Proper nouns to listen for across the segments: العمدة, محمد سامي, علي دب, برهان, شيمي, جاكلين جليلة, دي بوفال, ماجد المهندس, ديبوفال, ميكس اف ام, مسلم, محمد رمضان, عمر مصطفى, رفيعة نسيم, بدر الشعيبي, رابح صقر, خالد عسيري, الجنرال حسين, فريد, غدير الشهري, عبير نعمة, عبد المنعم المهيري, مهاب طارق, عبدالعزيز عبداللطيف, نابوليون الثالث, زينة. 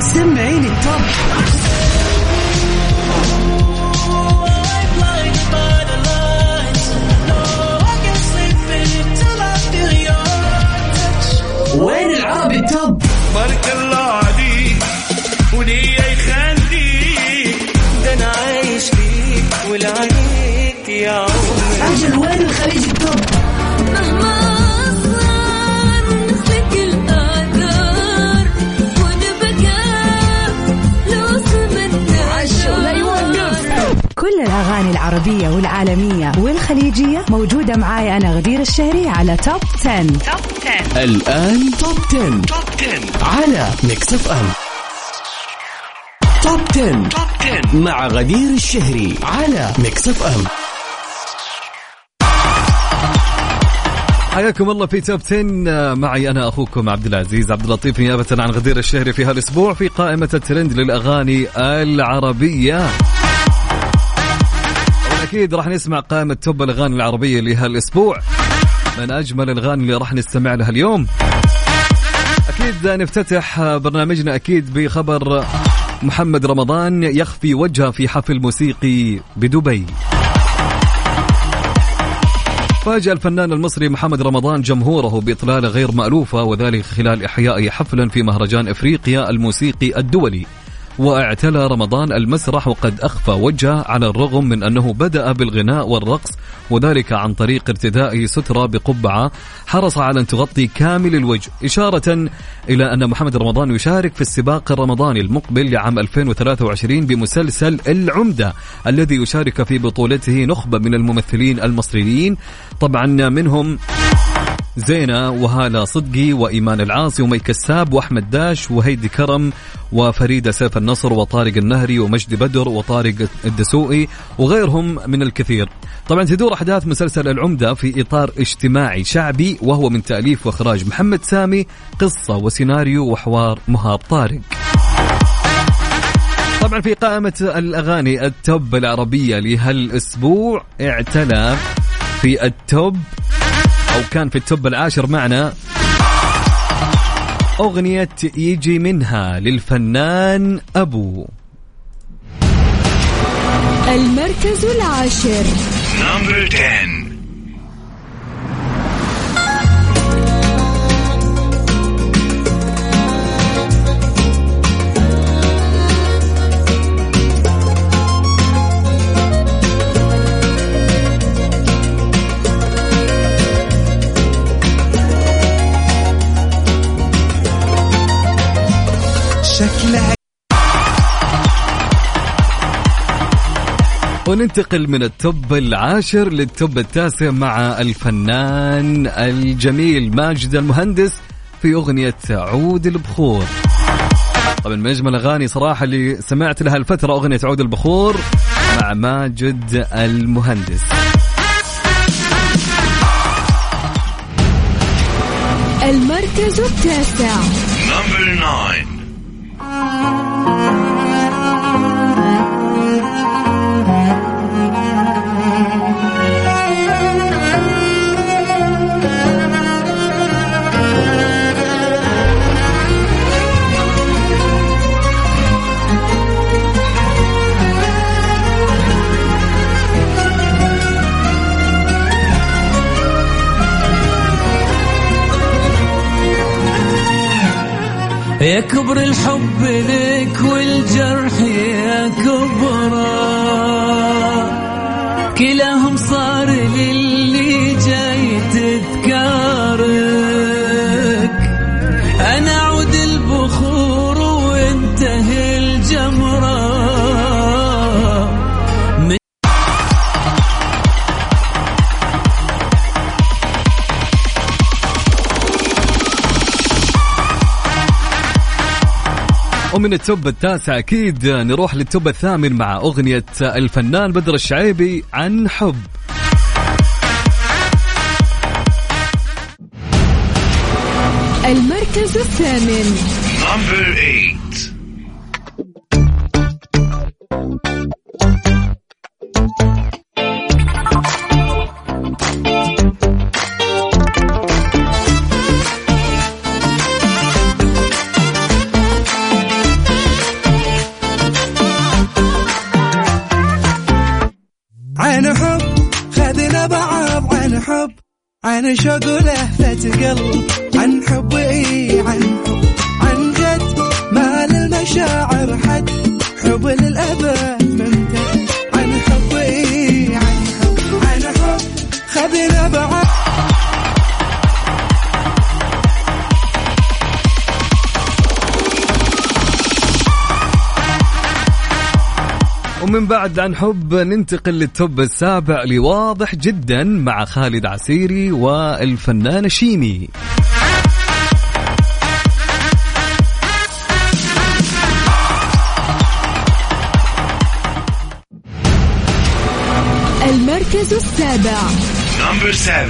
سمعيني التوب. وين العربي التوب؟ بارك الله عليك وليه يخليك، ده انا عايش فيك ولعينيك يا عمري. اجل وين الخليج التوب؟ كل الأغاني العربية والعالمية والخليجية موجودة معاي أنا غدير الشهري على توب 10. الآن توب 10 على ميكس اف ام. توب 10 مع غدير الشهري على ميكس اف ام. حياكم الله في توب 10 معي أنا أخوكم عبدالعزيز عبداللطيف نيابة عن غدير الشهري في هالأسبوع في قائمة الترند للأغاني العربية. أكيد راح نسمع قائمة توب الأغاني العربية لهالأسبوع، من أجمل الأغاني اللي راح نستمع لها اليوم. أكيد نفتتح برنامجنا أكيد بخبر محمد رمضان يخفي وجهه في حفل موسيقي بدبي. فاجأ الفنان المصري محمد رمضان جمهوره بإطلالة غير مألوفة، وذلك خلال إحيائه حفلا في مهرجان إفريقيا الموسيقي الدولي. واعتلى رمضان المسرح وقد أخفى وجهه، على الرغم من أنه بدأ بالغناء والرقص، وذلك عن طريق ارتدائه سترة بقبعة حرص على أن تغطي كامل الوجه، إشارة إلى أن محمد رمضان يشارك في السباق الرمضاني المقبل لعام 2023 بمسلسل العمدة الذي يشارك في بطولته نخبة من الممثلين المصريين، طبعا منهم زينة وهالة صدقي وإيمان العاصي ومي كساب وأحمد داش وهيدي كرم وفريدة سيف النصر وطارق النهري ومجد بدر وطارق الدسوقي وغيرهم من الكثير. طبعا تدور أحداث مسلسل العمدة في إطار اجتماعي شعبي، وهو من تأليف وإخراج محمد سامي، قصة وسيناريو وحوار مهاب طارق. طبعا في قائمة الأغاني التوب العربية لهالأسبوع اعتلى في التوب، أو كان في التوب 10 معنا أغنية يجي منها للفنان أبو. المركز 10. وننتقل من التوب 10 للتوب 9 مع الفنان الجميل ماجد المهندس في أغنية عود البخور. طبعا من أجمل أغاني صراحة اللي سمعت لها الفترة أغنية عود البخور مع ماجد المهندس. المركز 9. يا كبر الحب لك والجرح يا كبرى، كلاهم صار للي جاي تذكارك. أنا عود البخور وانتهي الجمرة. ومن التوب 9 أكيد نروح للتوب 8 مع أغنية الفنان بدر الشعيبي عن حب. المركز 8. الحب عن شوق لهفة قلب عن حب إيه عن حب عن جد ما للمشاعر حد حب للأبد ممتد عن حب إيه عن حب عن حب خذنا بعض ومن بعد عن حب ننتقل للتوب السابع لواضح جدا مع خالد عسيري والفنانة شيمي. المركز السابع نمبر 7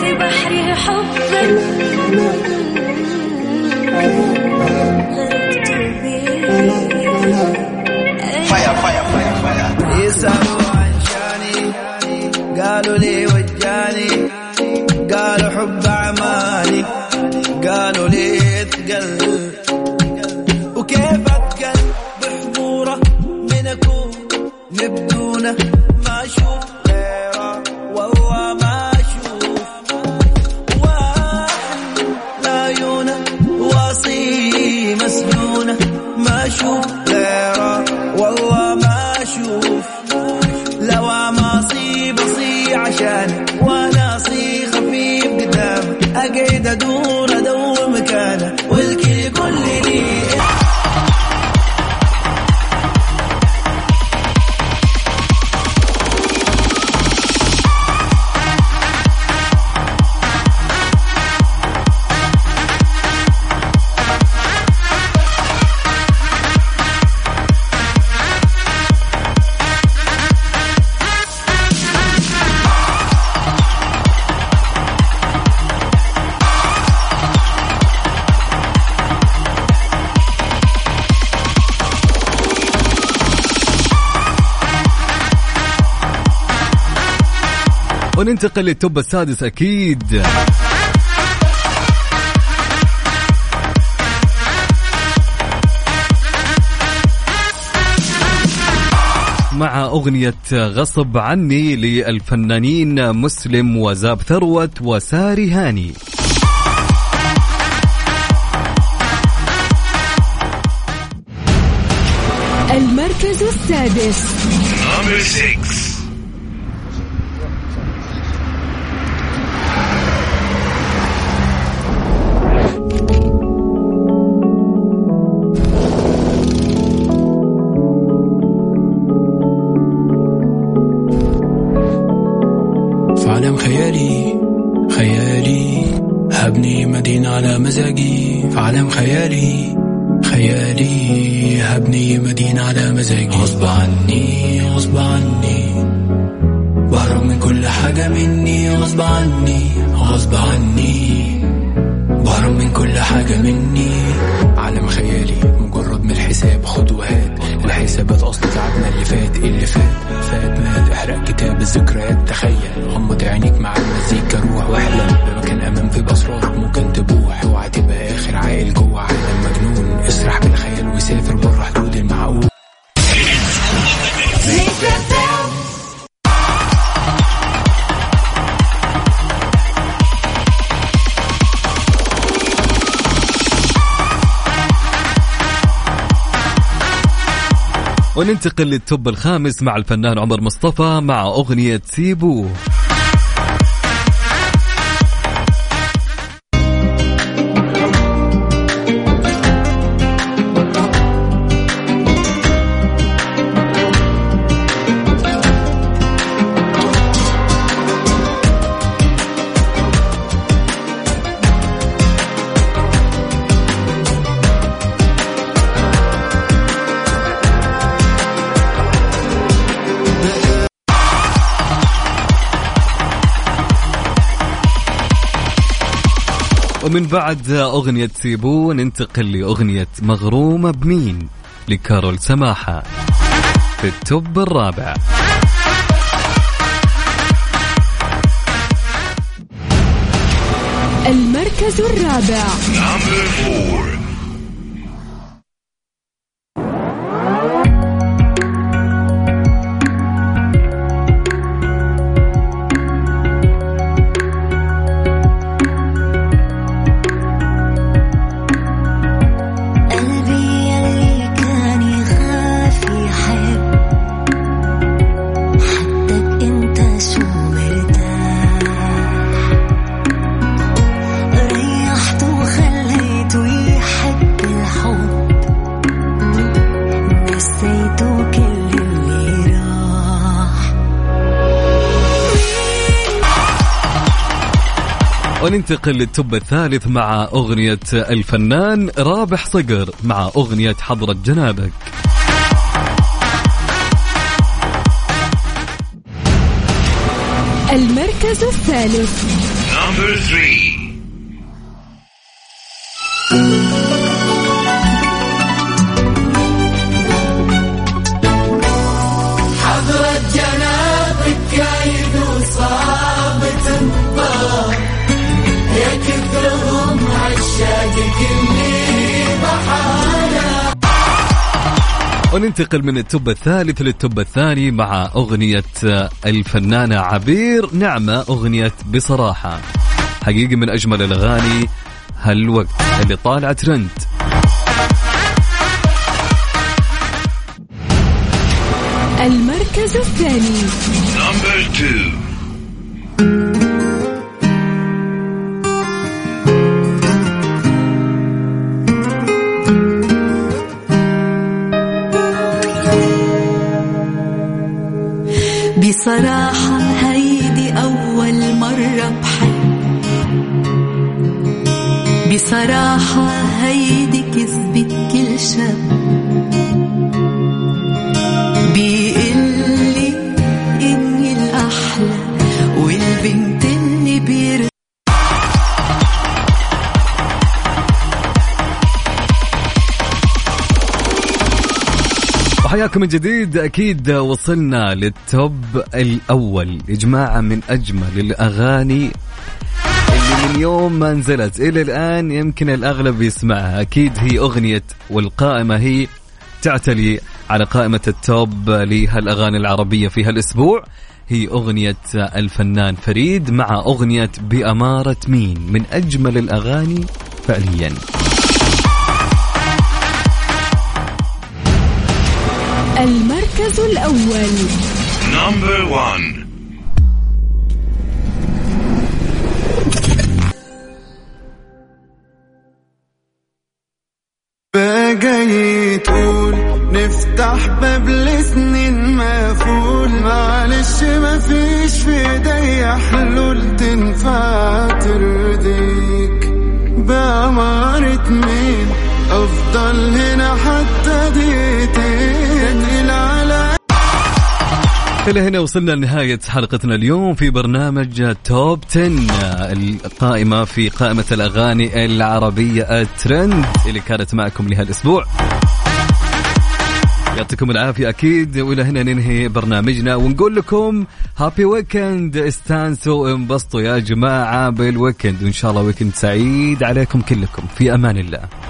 في بحر حبك فاير فاير فاير فاير يسألوا عن شاني قالوا لي وجاني قالوا حب أعمالي قالوا لي اتقل وكيف اتقل بحضوره من أكون نبدونه ما أشوف وننتقل للتوب السادس أكيد مع أغنية غصب عني للفنانين مسلم وزاب ثروت وساري هاني. المركز السادس نمبر 6 خيالي هبني مدينة على مزاجي غصب عني بهرب من كل حاجة مني غصب عني بهرب من كل حاجة مني. عالم خيالي مجرد من الحساب خد وهات الحسابات أصل تعبنا اللي فات مات احرق كتاب الذكريات تخيل غمض عينيك مع المزيكا روح واحلم بمكان أمام في بصرات ممكن تبوح اوعى تبقى آخر عائل جوه عالم مجنون اسرح بالخيال وسافر بره حدود المعقول. وننتقل للتوب الخامس مع الفنان عمر مصطفى مع أغنية سيبو. ومن بعد أغنية سيبو ننتقل لأغنية مغرومة بمين لكارول سماحة في التوب الرابع. المركز الرابع وننتقل للتوب الثالث مع أغنية الفنان رابح صقر مع أغنية حضرة جنابك. المركز الثالث. حضرة جنابك كايد وصابت انطار يا كثرهم عشاقك اللي بحاله. وننتقل من التوب الثالث للتوب الثاني مع أغنية الفنانة عبير نعمة أغنية بصراحة. حقيقي من أجمل الأغاني هالوقت اللي طالع ترند. المركز الثاني. بصراحة هيدي أول مرة بحياتي، بصراحة هيدي كذبت كل شب بيقلي إني الأحلى والبنت اللي بيرد. حياكم من جديد. أكيد وصلنا للتوب الأول يا جماعة، من أجمل الأغاني اللي من يوم ما نزلت إلى الآن يمكن الأغلب يسمعها. أكيد هي أغنية، والقائمة هي تعتلي على قائمة التوب لهالأغاني العربية في هالأسبوع، هي أغنية الفنان فريد مع أغنية بأمارة مين، من أجمل الأغاني فعلياً. المركز الأول. نمبر 1. بقى يطول نفتح باب لسنين مفول، معلش ما فيش في ايديا حلول تنفع ترضيك، بأمارة مين أفضل هنا حتى دقيقتين على. إلى هنا وصلنا لنهاية حلقتنا اليوم في برنامج توب 10، القائمة في قائمة الأغاني العربية الترند اللي كانت معكم لهالأسبوع. يعطيكم العافية أكيد. وإلى هنا ننهي برنامجنا ونقول لكم هابي ويكند، استانسوا انبسطوا يا جماعة بالويكند، وإن شاء الله ويكند سعيد عليكم كلكم. في أمان الله.